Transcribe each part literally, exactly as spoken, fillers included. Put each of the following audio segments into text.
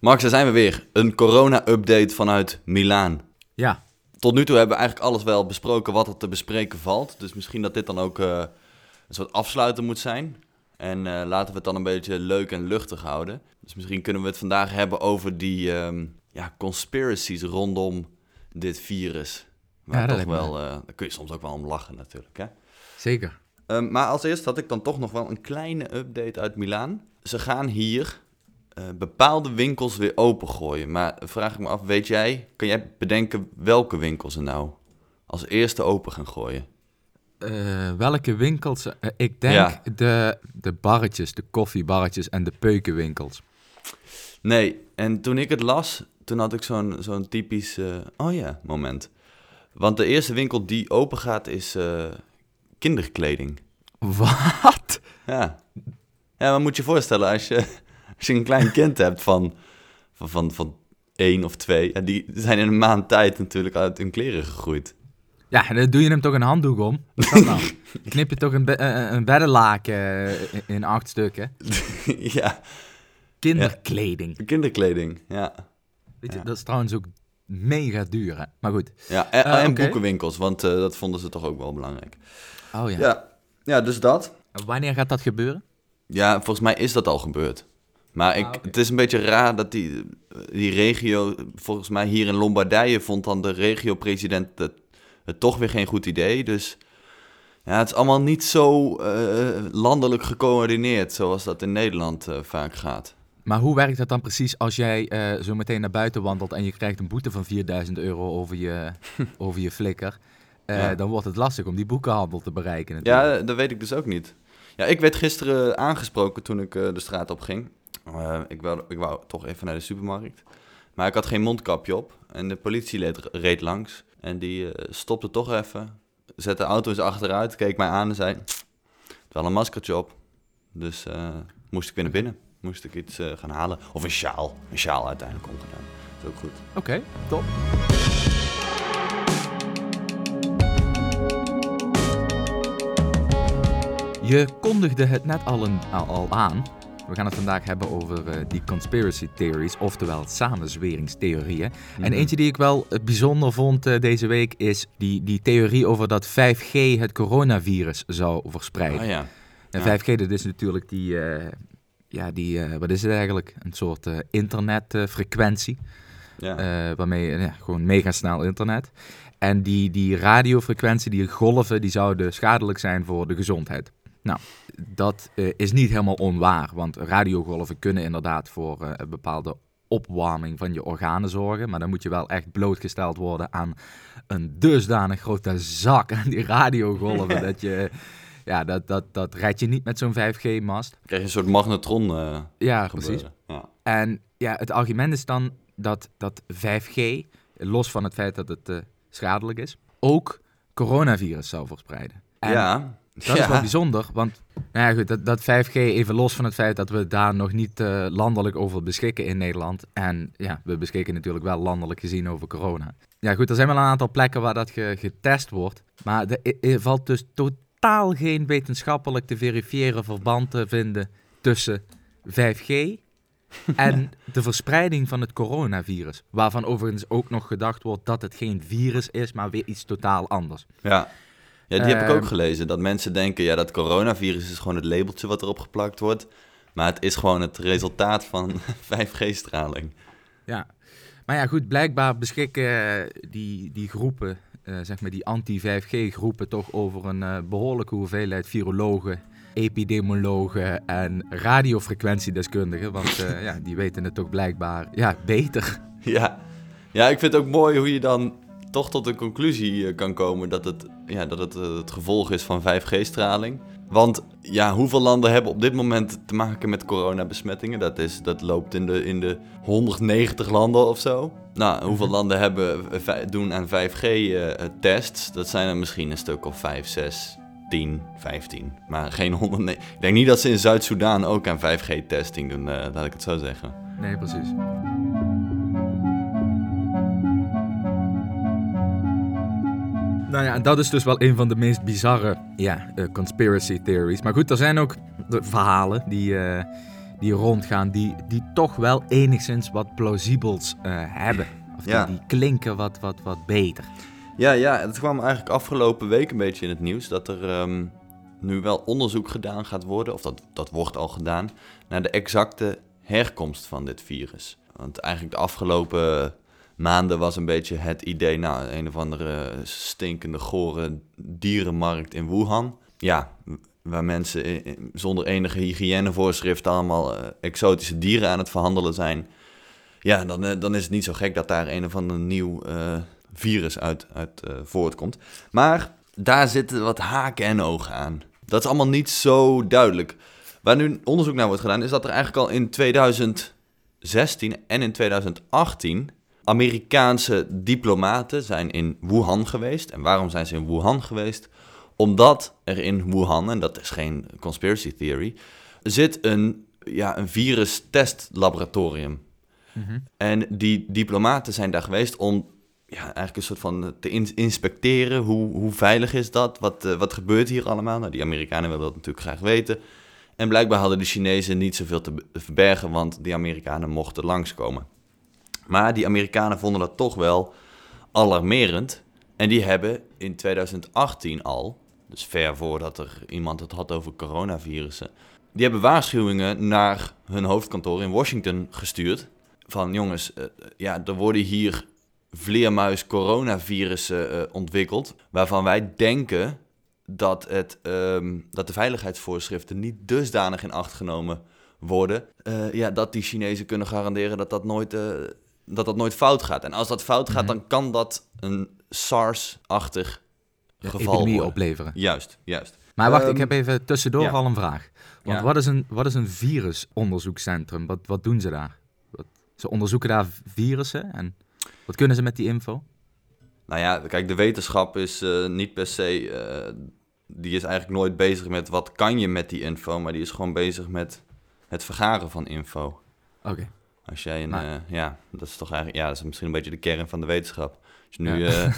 Max, daar zijn we weer. Een corona-update vanuit Milaan. Ja. Tot nu toe hebben we eigenlijk alles wel besproken wat er te bespreken valt. Dus misschien dat dit dan ook uh, een soort afsluiter moet zijn. En uh, laten we het dan een beetje leuk en luchtig houden. Dus misschien kunnen we het vandaag hebben over die um, ja, conspiracies rondom dit virus. Maar ja, dat toch wel, uh, daar kun je soms ook wel om lachen natuurlijk. Hè? Zeker. Um, maar als eerst had ik dan toch nog wel een kleine update uit Milaan. Ze gaan hier uh, bepaalde winkels weer opengooien. Maar vraag ik me af, weet jij, kan jij bedenken welke winkels ze nou als eerste open gaan gooien? Uh, welke winkels? Uh, ik denk ja. de, de barretjes, de koffiebarretjes en de peukenwinkels. Nee, en toen ik het las, toen had ik zo'n, zo'n typisch uh, oh ja moment. Want de eerste winkel die open gaat is uh, kinderkleding. Wat? Ja. Ja, maar moet je je voorstellen, als je, als je een klein kind hebt van, van, van, van één of twee... en die zijn in een maand tijd natuurlijk uit hun kleren gegroeid. Ja, dan doe je hem toch een handdoek om. Nou? Knip je toch een, be- een beddenlaken in acht stukken. Ja. Kinderkleding. Ja. Kinderkleding, ja. Weet je, ja. Dat is trouwens ook mega duur, hè? Maar goed. Ja, en, uh, en okay. boekenwinkels, want uh, dat vonden ze toch ook wel belangrijk. Oh ja. Ja, ja dus dat. En wanneer gaat dat gebeuren? Ja, volgens mij is dat al gebeurd. Maar ik, ah, okay. het is een beetje raar dat die, die regio... Volgens mij hier in Lombardije vond dan de regio-president het, het toch weer geen goed idee. Dus ja, het is allemaal niet zo uh, landelijk gecoördineerd zoals dat in Nederland uh, vaak gaat. Maar hoe werkt dat dan precies als jij uh, zo meteen naar buiten wandelt... en je krijgt een boete van vierduizend euro over je, over je flikker? Uh, ja. Dan wordt het lastig om die boekenhandel te bereiken natuurlijk. Ja, dat weet ik dus ook niet. Ja, ik werd gisteren aangesproken toen ik uh, de straat op ging. Uh, ik, wou, ik wou toch even naar de supermarkt. Maar ik had geen mondkapje op. En de politie reed langs. En die uh, stopte toch even. Zette de auto eens achteruit, keek mij aan en zei... wel een maskertje op. Dus uh, moest ik weer naar binnen. Moest ik iets uh, gaan halen. Of een sjaal. Een sjaal uiteindelijk omgedaan. Dat is ook goed. Oké, okay, top. Je kondigde het net al, een, al aan. We gaan het vandaag hebben over uh, die conspiracy theories, oftewel samenzweringstheorieën. Mm-hmm. En eentje die ik wel bijzonder vond uh, deze week is die, die theorie over dat vijf G het coronavirus zou verspreiden. Oh, ja. En ja. vijf G, dat is natuurlijk die, uh, ja, die uh, wat is het eigenlijk? Een soort uh, internetfrequentie, uh, ja. uh, waarmee uh, gewoon mega snel internet. En die, die radiofrequentie, die golven, die zouden schadelijk zijn voor de gezondheid. Nou, dat uh, is niet helemaal onwaar, want radiogolven kunnen inderdaad voor uh, een bepaalde opwarming van je organen zorgen. Maar dan moet je wel echt blootgesteld worden aan een dusdanig grote zak aan die radiogolven. Ja. Dat je, ja, dat, dat, dat red je niet met zo'n vijf G-mast. Dan krijg je een soort magnetron uh, Ja, gebeuren. Precies. Ja. En ja, het argument is dan dat, dat vijf G, los van het feit dat het uh, schadelijk is, ook coronavirus zou verspreiden. En ja. Dat ja. is wel bijzonder, want nou ja, goed, dat, dat vijf G, even los van het feit dat we daar nog niet uh, landelijk over beschikken in Nederland. En ja, we beschikken natuurlijk wel landelijk gezien over corona. Ja goed, er zijn wel een aantal plekken waar dat ge, getest wordt. Maar er, er valt dus totaal geen wetenschappelijk te verifiëren verband te vinden tussen vijf G en ja. de verspreiding van het coronavirus. Waarvan overigens ook nog gedacht wordt dat het geen virus is, maar weer iets totaal anders. Ja. Ja, die heb ik ook gelezen. Dat mensen denken, ja, dat coronavirus is gewoon het labeltje wat erop geplakt wordt. Maar het is gewoon het resultaat van vijf G-straling. Ja, maar ja, goed, blijkbaar beschikken die, die groepen, uh, zeg maar die anti-vijf G-groepen, toch over een uh, behoorlijke hoeveelheid virologen, epidemiologen en radiofrequentiedeskundigen. Want uh, ja, die weten het toch blijkbaar ja, beter. Ja. Ja, ik vind het ook mooi hoe je dan... toch tot de conclusie kan komen dat het, ja, dat het het gevolg is van vijf G-straling. Want ja, hoeveel landen hebben op dit moment te maken met coronabesmettingen? Dat, is, dat loopt in de, in de honderdnegentig landen of zo. Nou, hoeveel landen hebben, doen aan vijf G-tests? Dat zijn er misschien een stuk of vijf, zes, tien, vijftien. Maar geen honderdnegentig. Ik denk niet dat ze in Zuid-Soedan ook aan vijf G-testing doen, uh, laat ik het zo zeggen. Nee, precies. Nou ja, dat is dus wel een van de meest bizarre ja, uh, conspiracy theories. Maar goed, er zijn ook de verhalen die, uh, die rondgaan, die, die toch wel enigszins wat plausibels uh, hebben. Of die, ja. die klinken wat, wat, wat beter. Ja, ja, het kwam eigenlijk afgelopen week een beetje in het nieuws dat er um, nu wel onderzoek gedaan gaat worden, of dat, dat wordt al gedaan, naar de exacte herkomst van dit virus. Want eigenlijk de afgelopen maanden was een beetje het idee, nou, een of andere stinkende, gore dierenmarkt in Wuhan. Ja, waar mensen in, in, zonder enige hygiënevoorschrift allemaal uh, exotische dieren aan het verhandelen zijn. Ja, dan, uh, dan is het niet zo gek dat daar een of ander nieuw uh, virus uit, uit uh, voortkomt. Maar daar zitten wat haken en ogen aan. Dat is allemaal niet zo duidelijk. Waar nu onderzoek naar wordt gedaan, is dat er eigenlijk al in tweeduizend zestien en in tweeduizend achttien... Amerikaanse diplomaten zijn in Wuhan geweest. En waarom zijn ze in Wuhan geweest? Omdat er in Wuhan, en dat is geen conspiracy theory, zit een, ja, een virustestlaboratorium. Mm-hmm. En die diplomaten zijn daar geweest om ja, eigenlijk een soort van te in- inspecteren. Hoe, hoe veilig is dat? Wat, uh, wat gebeurt hier allemaal? Nou, die Amerikanen willen dat natuurlijk graag weten. En blijkbaar hadden de Chinezen niet zoveel te verbergen, want die Amerikanen mochten langskomen. Maar die Amerikanen vonden dat toch wel alarmerend. En die hebben in tweeduizend achttien al, dus ver voordat er iemand het had over coronavirussen, die hebben waarschuwingen naar hun hoofdkantoor in Washington gestuurd. Van jongens, uh, ja, er worden hier vleermuis coronavirussen uh, ontwikkeld, waarvan wij denken dat, het, um, dat de veiligheidsvoorschriften niet dusdanig in acht genomen worden, uh, ja, dat die Chinezen kunnen garanderen dat dat nooit... Uh, dat dat nooit fout gaat. En als dat fout gaat, dan kan dat een SARS-achtig ja, geval epidemie opleveren. Juist, juist. Maar wacht, um, ik heb even tussendoor ja. al een vraag. Want ja. wat is een, wat is een virusonderzoekscentrum? Wat, wat doen ze daar? Wat, ze onderzoeken daar virussen en wat kunnen ze met die info? Nou ja, kijk, de wetenschap is uh, niet per se... Uh, die is eigenlijk nooit bezig met wat kan je met die info, maar die is gewoon bezig met het vergaren van info. Oké. Okay. Als jij een, uh, ja, dat is toch eigenlijk, ja, dat is misschien een beetje de kern van de wetenschap. Als je nu, ja, uh,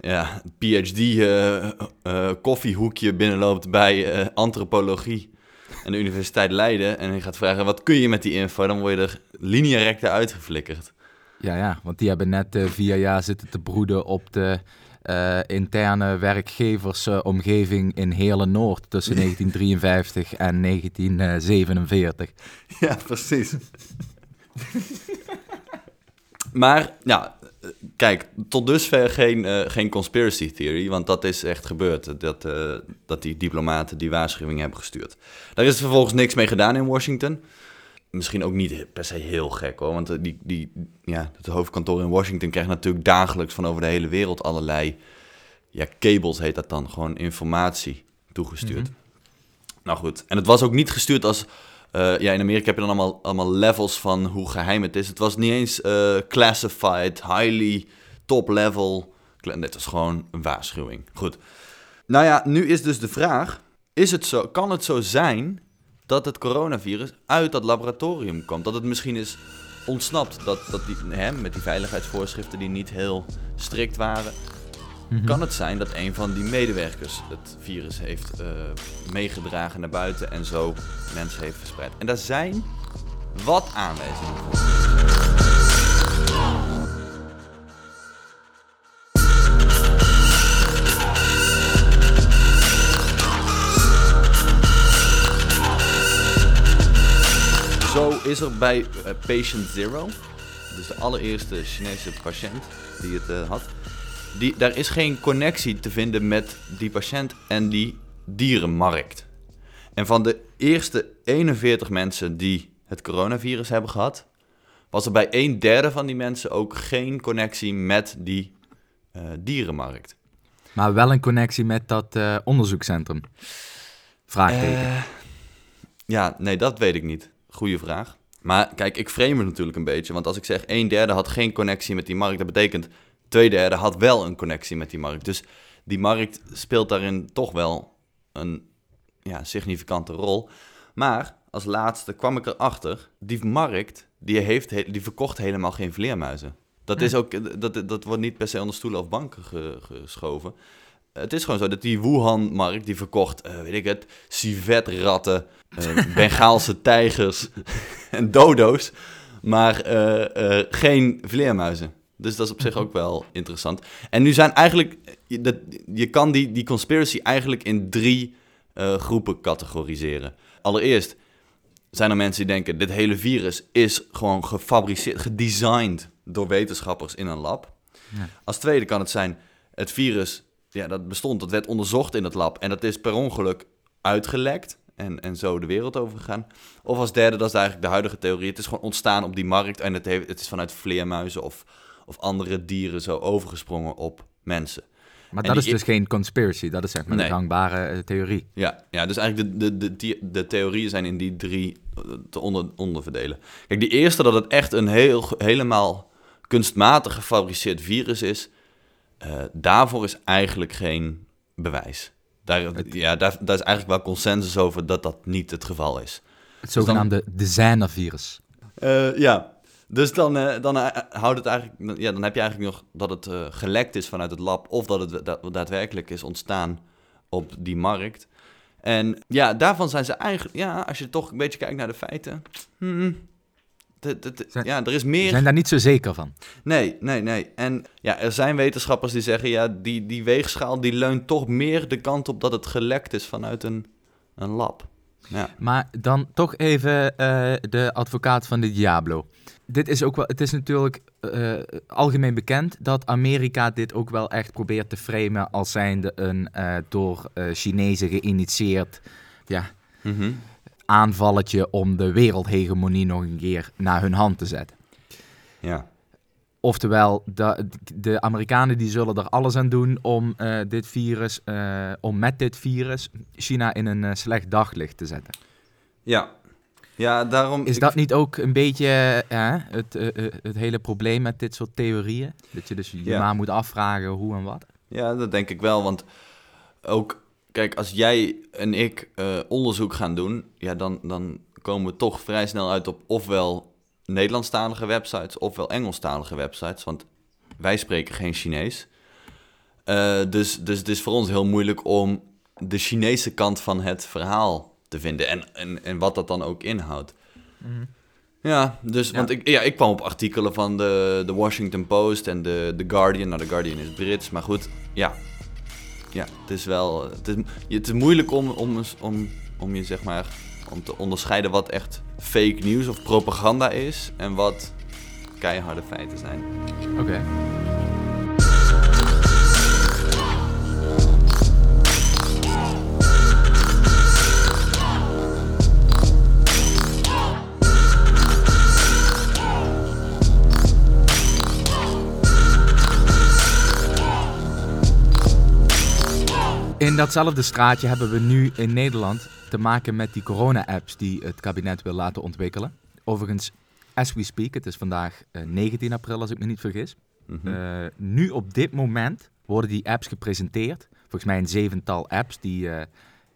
ja P H D uh, uh, koffiehoekje binnenloopt bij uh, antropologie aan de Universiteit Leiden en je gaat vragen, wat kun je met die info? Dan word je er linea recta uitgeflikkerd. Ja, ja, want die hebben net uh, vier jaar zitten te broeden op de uh, interne werkgeversomgeving in Heerlen-Noord tussen negentien drieënvijftig en negentien zevenenveertig. Ja, precies. Maar, ja, kijk, tot dusver geen, uh, geen conspiracy theory, want dat is echt gebeurd, dat, uh, dat die diplomaten die waarschuwing hebben gestuurd. Daar is vervolgens niks mee gedaan in Washington. Misschien ook niet per se heel gek, hoor, want die, die, ja, het hoofdkantoor in Washington krijgt natuurlijk dagelijks van over de hele wereld allerlei, ja, cables heet dat dan, gewoon informatie toegestuurd. Mm-hmm. Nou goed, en het was ook niet gestuurd als... Uh, ja, in Amerika heb je dan allemaal, allemaal levels van hoe geheim het is. Het was niet eens uh, classified, highly, top level. Dit was gewoon een waarschuwing. Goed. Nou ja, nu is dus de vraag, is het zo, kan het zo zijn dat het coronavirus uit dat laboratorium komt? Dat het misschien is ontsnapt, dat, dat die, hè, met die veiligheidsvoorschriften die niet heel strikt waren. Mm-hmm. Kan het zijn dat een van die medewerkers het virus heeft uh, meegedragen naar buiten en zo mensen heeft verspreid? En daar zijn wat aanwijzingen voor. Zo is er bij uh, Patient Zero, dus de allereerste Chinese patiënt die het uh, had... Die, daar is geen connectie te vinden met die patiënt en die dierenmarkt. En van de eerste eenenveertig mensen die het coronavirus hebben gehad, was er bij een derde van die mensen ook geen connectie met die uh, dierenmarkt. Maar wel een connectie met dat uh, onderzoekscentrum? Vraagteken. Uh, ja, nee, dat weet ik niet. Goeie vraag. Maar kijk, ik frame het natuurlijk een beetje. Want als ik zeg een derde had geen connectie met die markt, dat betekent... Twee derde had wel een connectie met die markt. Dus die markt speelt daarin toch wel een ja, significante rol. Maar als laatste kwam ik erachter... die markt die heeft, die verkocht helemaal geen vleermuizen. Dat, is ook, dat, dat wordt niet per se onder stoelen of banken geschoven. Het is gewoon zo dat die Wuhan-markt, die verkocht, uh, weet ik het, civetratten, uh, Bengaalse tijgers en dodo's, maar uh, uh, geen vleermuizen. Dus dat is op zich ook wel interessant. En nu zijn eigenlijk, dat, je kan die, die conspiracy eigenlijk in drie uh, groepen categoriseren. Allereerst zijn er mensen die denken, dit hele virus is gewoon gefabriceerd, gedesigned door wetenschappers in een lab. Ja. Als tweede kan het zijn, het virus, ja, dat bestond, dat werd onderzocht in het lab en dat is per ongeluk uitgelekt en, en zo de wereld overgegaan. Of als derde, dat is eigenlijk de huidige theorie, het is gewoon ontstaan op die markt en het, heeft, het is vanuit vleermuizen of, of andere dieren zo overgesprongen op mensen. Maar en dat die... is dus geen conspiracy, dat is zeg maar nee. een gangbare theorie. Ja, ja, dus eigenlijk de, de, de, de theorieën zijn in die drie te onder, onderverdelen. Kijk, die eerste, dat het echt een heel, helemaal kunstmatig gefabriceerd virus is, uh, daarvoor is eigenlijk geen bewijs. Daar, het... ja, daar, daar is eigenlijk wel consensus over dat dat niet het geval is. Het zogenaamde dus dan... designervirus. Uh, ja, Dus dan, uh, dan, uh, houdt het eigenlijk, ja, dan heb je eigenlijk nog dat het uh, gelekt is vanuit het lab, of dat het da- daadwerkelijk is ontstaan op die markt. En ja, daarvan zijn ze eigenlijk... Ja, als je toch een beetje kijkt naar de feiten... Hmm, de, de, de, zijn, ja, er is meer... We zijn daar niet zo zeker van. Nee, nee, nee. En ja, er zijn wetenschappers die zeggen... Ja, die, die weegschaal die leunt toch meer de kant op dat het gelekt is vanuit een, een lab. Ja. Maar dan toch even uh, de advocaat van de Diablo... Dit is ook wel, het is natuurlijk uh, algemeen bekend dat Amerika dit ook wel echt probeert te framen als zijnde een uh, door uh, Chinezen geïnitieerd ja, mm-hmm. aanvalletje om de wereldhegemonie nog een keer naar hun hand te zetten. Ja. Oftewel, de, de Amerikanen die zullen er alles aan doen om, uh, dit virus, uh, om met dit virus China in een uh, slecht daglicht te zetten. Ja. Ja, daarom, is dat ik... niet ook een beetje eh, het, uh, het hele probleem met dit soort theorieën? Dat je dus je ja. maar moet afvragen hoe en wat? Ja, dat denk ik wel, want ook, kijk, als jij en ik uh, onderzoek gaan doen, ja, dan, dan komen we toch vrij snel uit op ofwel Nederlandstalige websites, ofwel Engelstalige websites, want wij spreken geen Chinees. Uh, dus het dus, dus voor ons heel moeilijk om de Chinese kant van het verhaal te vinden en, en, en wat dat dan ook inhoudt. Mm. Ja, dus, ja. want ik, ja, ik kwam op artikelen van de, de Washington Post en de, de Guardian. Nou, de Guardian is Brits, maar goed, ja. Ja, het is wel... Het is, het is moeilijk om, om, om, om je, zeg maar, om te onderscheiden wat echt fake news of propaganda is en wat keiharde feiten zijn. Oké. Okay. In datzelfde straatje hebben we nu in Nederland te maken met die corona-apps die het kabinet wil laten ontwikkelen. Overigens, as we speak, het is vandaag negentien april als ik me niet vergis. Mm-hmm. Uh, nu op dit moment worden die apps gepresenteerd. Volgens mij een zevental apps die uh,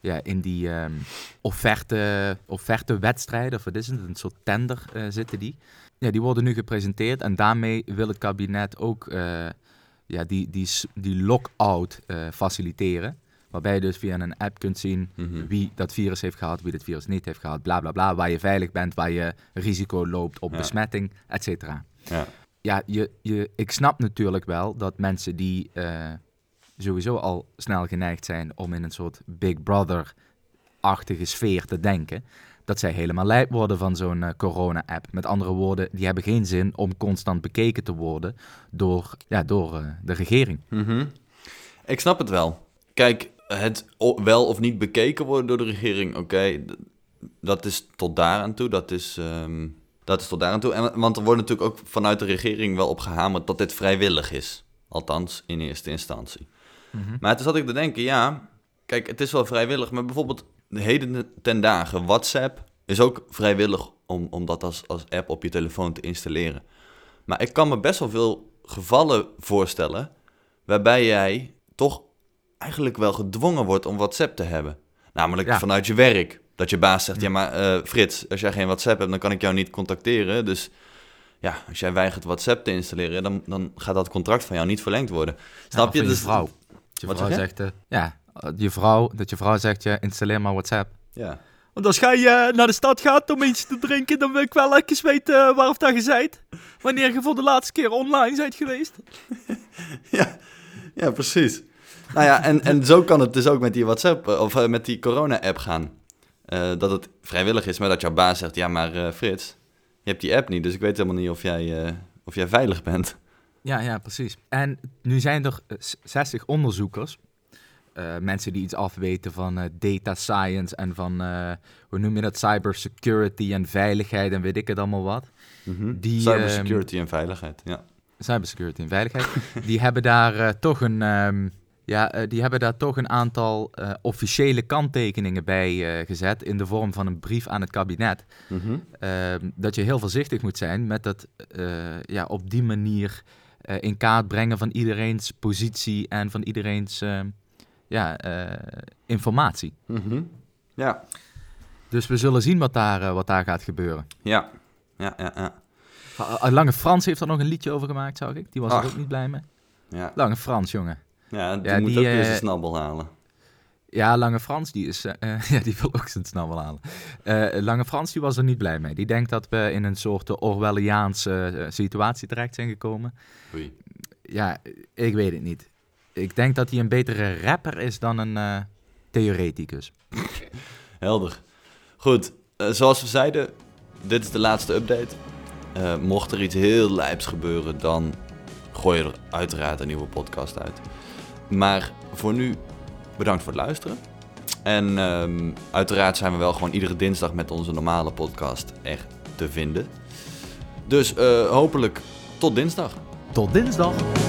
ja, in die um, offerte, offertewedstrijden, of wat is het, een soort tender uh, zitten die. Ja, die worden nu gepresenteerd en daarmee wil het kabinet ook uh, ja, die, die, die lock-out uh, faciliteren. Waarbij je dus via een app kunt zien mm-hmm. wie dat virus heeft gehad, wie dat virus niet heeft gehad, bla bla bla. Waar je veilig bent, waar je risico loopt op ja. besmetting, et cetera. Ja, ja je, je, ik snap natuurlijk wel dat mensen die uh, sowieso al snel geneigd zijn om in een soort Big Brother-achtige sfeer te denken, dat zij helemaal lui worden van zo'n uh, corona-app. Met andere woorden, die hebben geen zin om constant bekeken te worden door, ja, door uh, de regering. Mm-hmm. Ik snap het wel. Kijk, het wel of niet bekeken worden door de regering, oké, okay, dat is tot daar aan toe, dat is, um, dat is tot daar aan toe. En, want er wordt natuurlijk ook vanuit de regering wel op gehamerd dat dit vrijwillig is, althans in eerste instantie. Mm-hmm. Maar toen zat ik te denken, ja, kijk, het is wel vrijwillig, maar bijvoorbeeld heden ten dagen, WhatsApp is ook vrijwillig om, om dat als, als app op je telefoon te installeren. Maar ik kan me best wel veel gevallen voorstellen waarbij jij toch eigenlijk wel gedwongen wordt om WhatsApp te hebben. Namelijk ja. vanuit je werk. Dat je baas zegt, ja maar uh, Frits, als jij geen WhatsApp hebt, dan kan ik jou niet contacteren. Dus ja, als jij weigert WhatsApp te installeren, dan, dan gaat dat contract van jou niet verlengd worden. Snap ja, je? Dus, vrouw. Je Wat vrouw zegt, uh, ja, je vrouw, dat je vrouw zegt, je installeer maar WhatsApp. Ja. Want als jij uh, naar de stad gaat om iets te drinken, dan wil ik wel even weten uh, waarop dat je zijt. Wanneer je voor de laatste keer online bent geweest. ja. ja, precies. Nou ja, en, en zo kan het dus ook met die WhatsApp, of uh, met die corona-app gaan. Uh, dat het vrijwillig is, maar dat jouw baas zegt, ja, maar uh, Frits, je hebt die app niet, dus ik weet helemaal niet of jij, uh, of jij veilig bent. Ja, ja, precies. En nu zijn er zestig onderzoekers, uh, mensen die iets afweten van uh, data science en van, uh, hoe noem je dat, cybersecurity en veiligheid en weet ik het allemaal wat. Mm-hmm. Die, cybersecurity um, en veiligheid, ja. Cybersecurity en veiligheid. die hebben daar uh, toch een... Um, Ja, uh, die hebben daar toch een aantal uh, officiële kanttekeningen bij uh, gezet in de vorm van een brief aan het kabinet. Mm-hmm. Uh, dat je heel voorzichtig moet zijn met dat uh, ja, op die manier uh, in kaart brengen van iedereens positie en van iedereens uh, ja, uh, informatie. Mm-hmm. Ja. Dus we zullen zien wat daar, uh, wat daar gaat gebeuren. Ja, ja, ja. ja. Lange Frans heeft er nog een liedje over gemaakt, zag ik. Die was Ach. er ook niet blij mee. Ja. Lange Frans, jongen. Ja, die ja, moet die, ook uh, weer zijn snabbel halen. Ja, Lange Frans, die, is, uh, ja, die wil ook zijn snabbel halen. Uh, Lange Frans, die was er niet blij mee. Die denkt dat we in een soort Orwelliaanse uh, situatie terecht zijn gekomen. Oei. Ja, ik weet het niet. Ik denk dat hij een betere rapper is dan een uh, theoreticus. Helder. Goed, uh, zoals we zeiden, dit is de laatste update. Uh, mocht er iets heel lijps gebeuren, dan gooi je er uiteraard een nieuwe podcast uit. Maar voor nu, bedankt voor het luisteren. En um, uiteraard zijn we wel gewoon iedere dinsdag met onze normale podcast echt te vinden. Dus uh, hopelijk tot dinsdag. Tot dinsdag.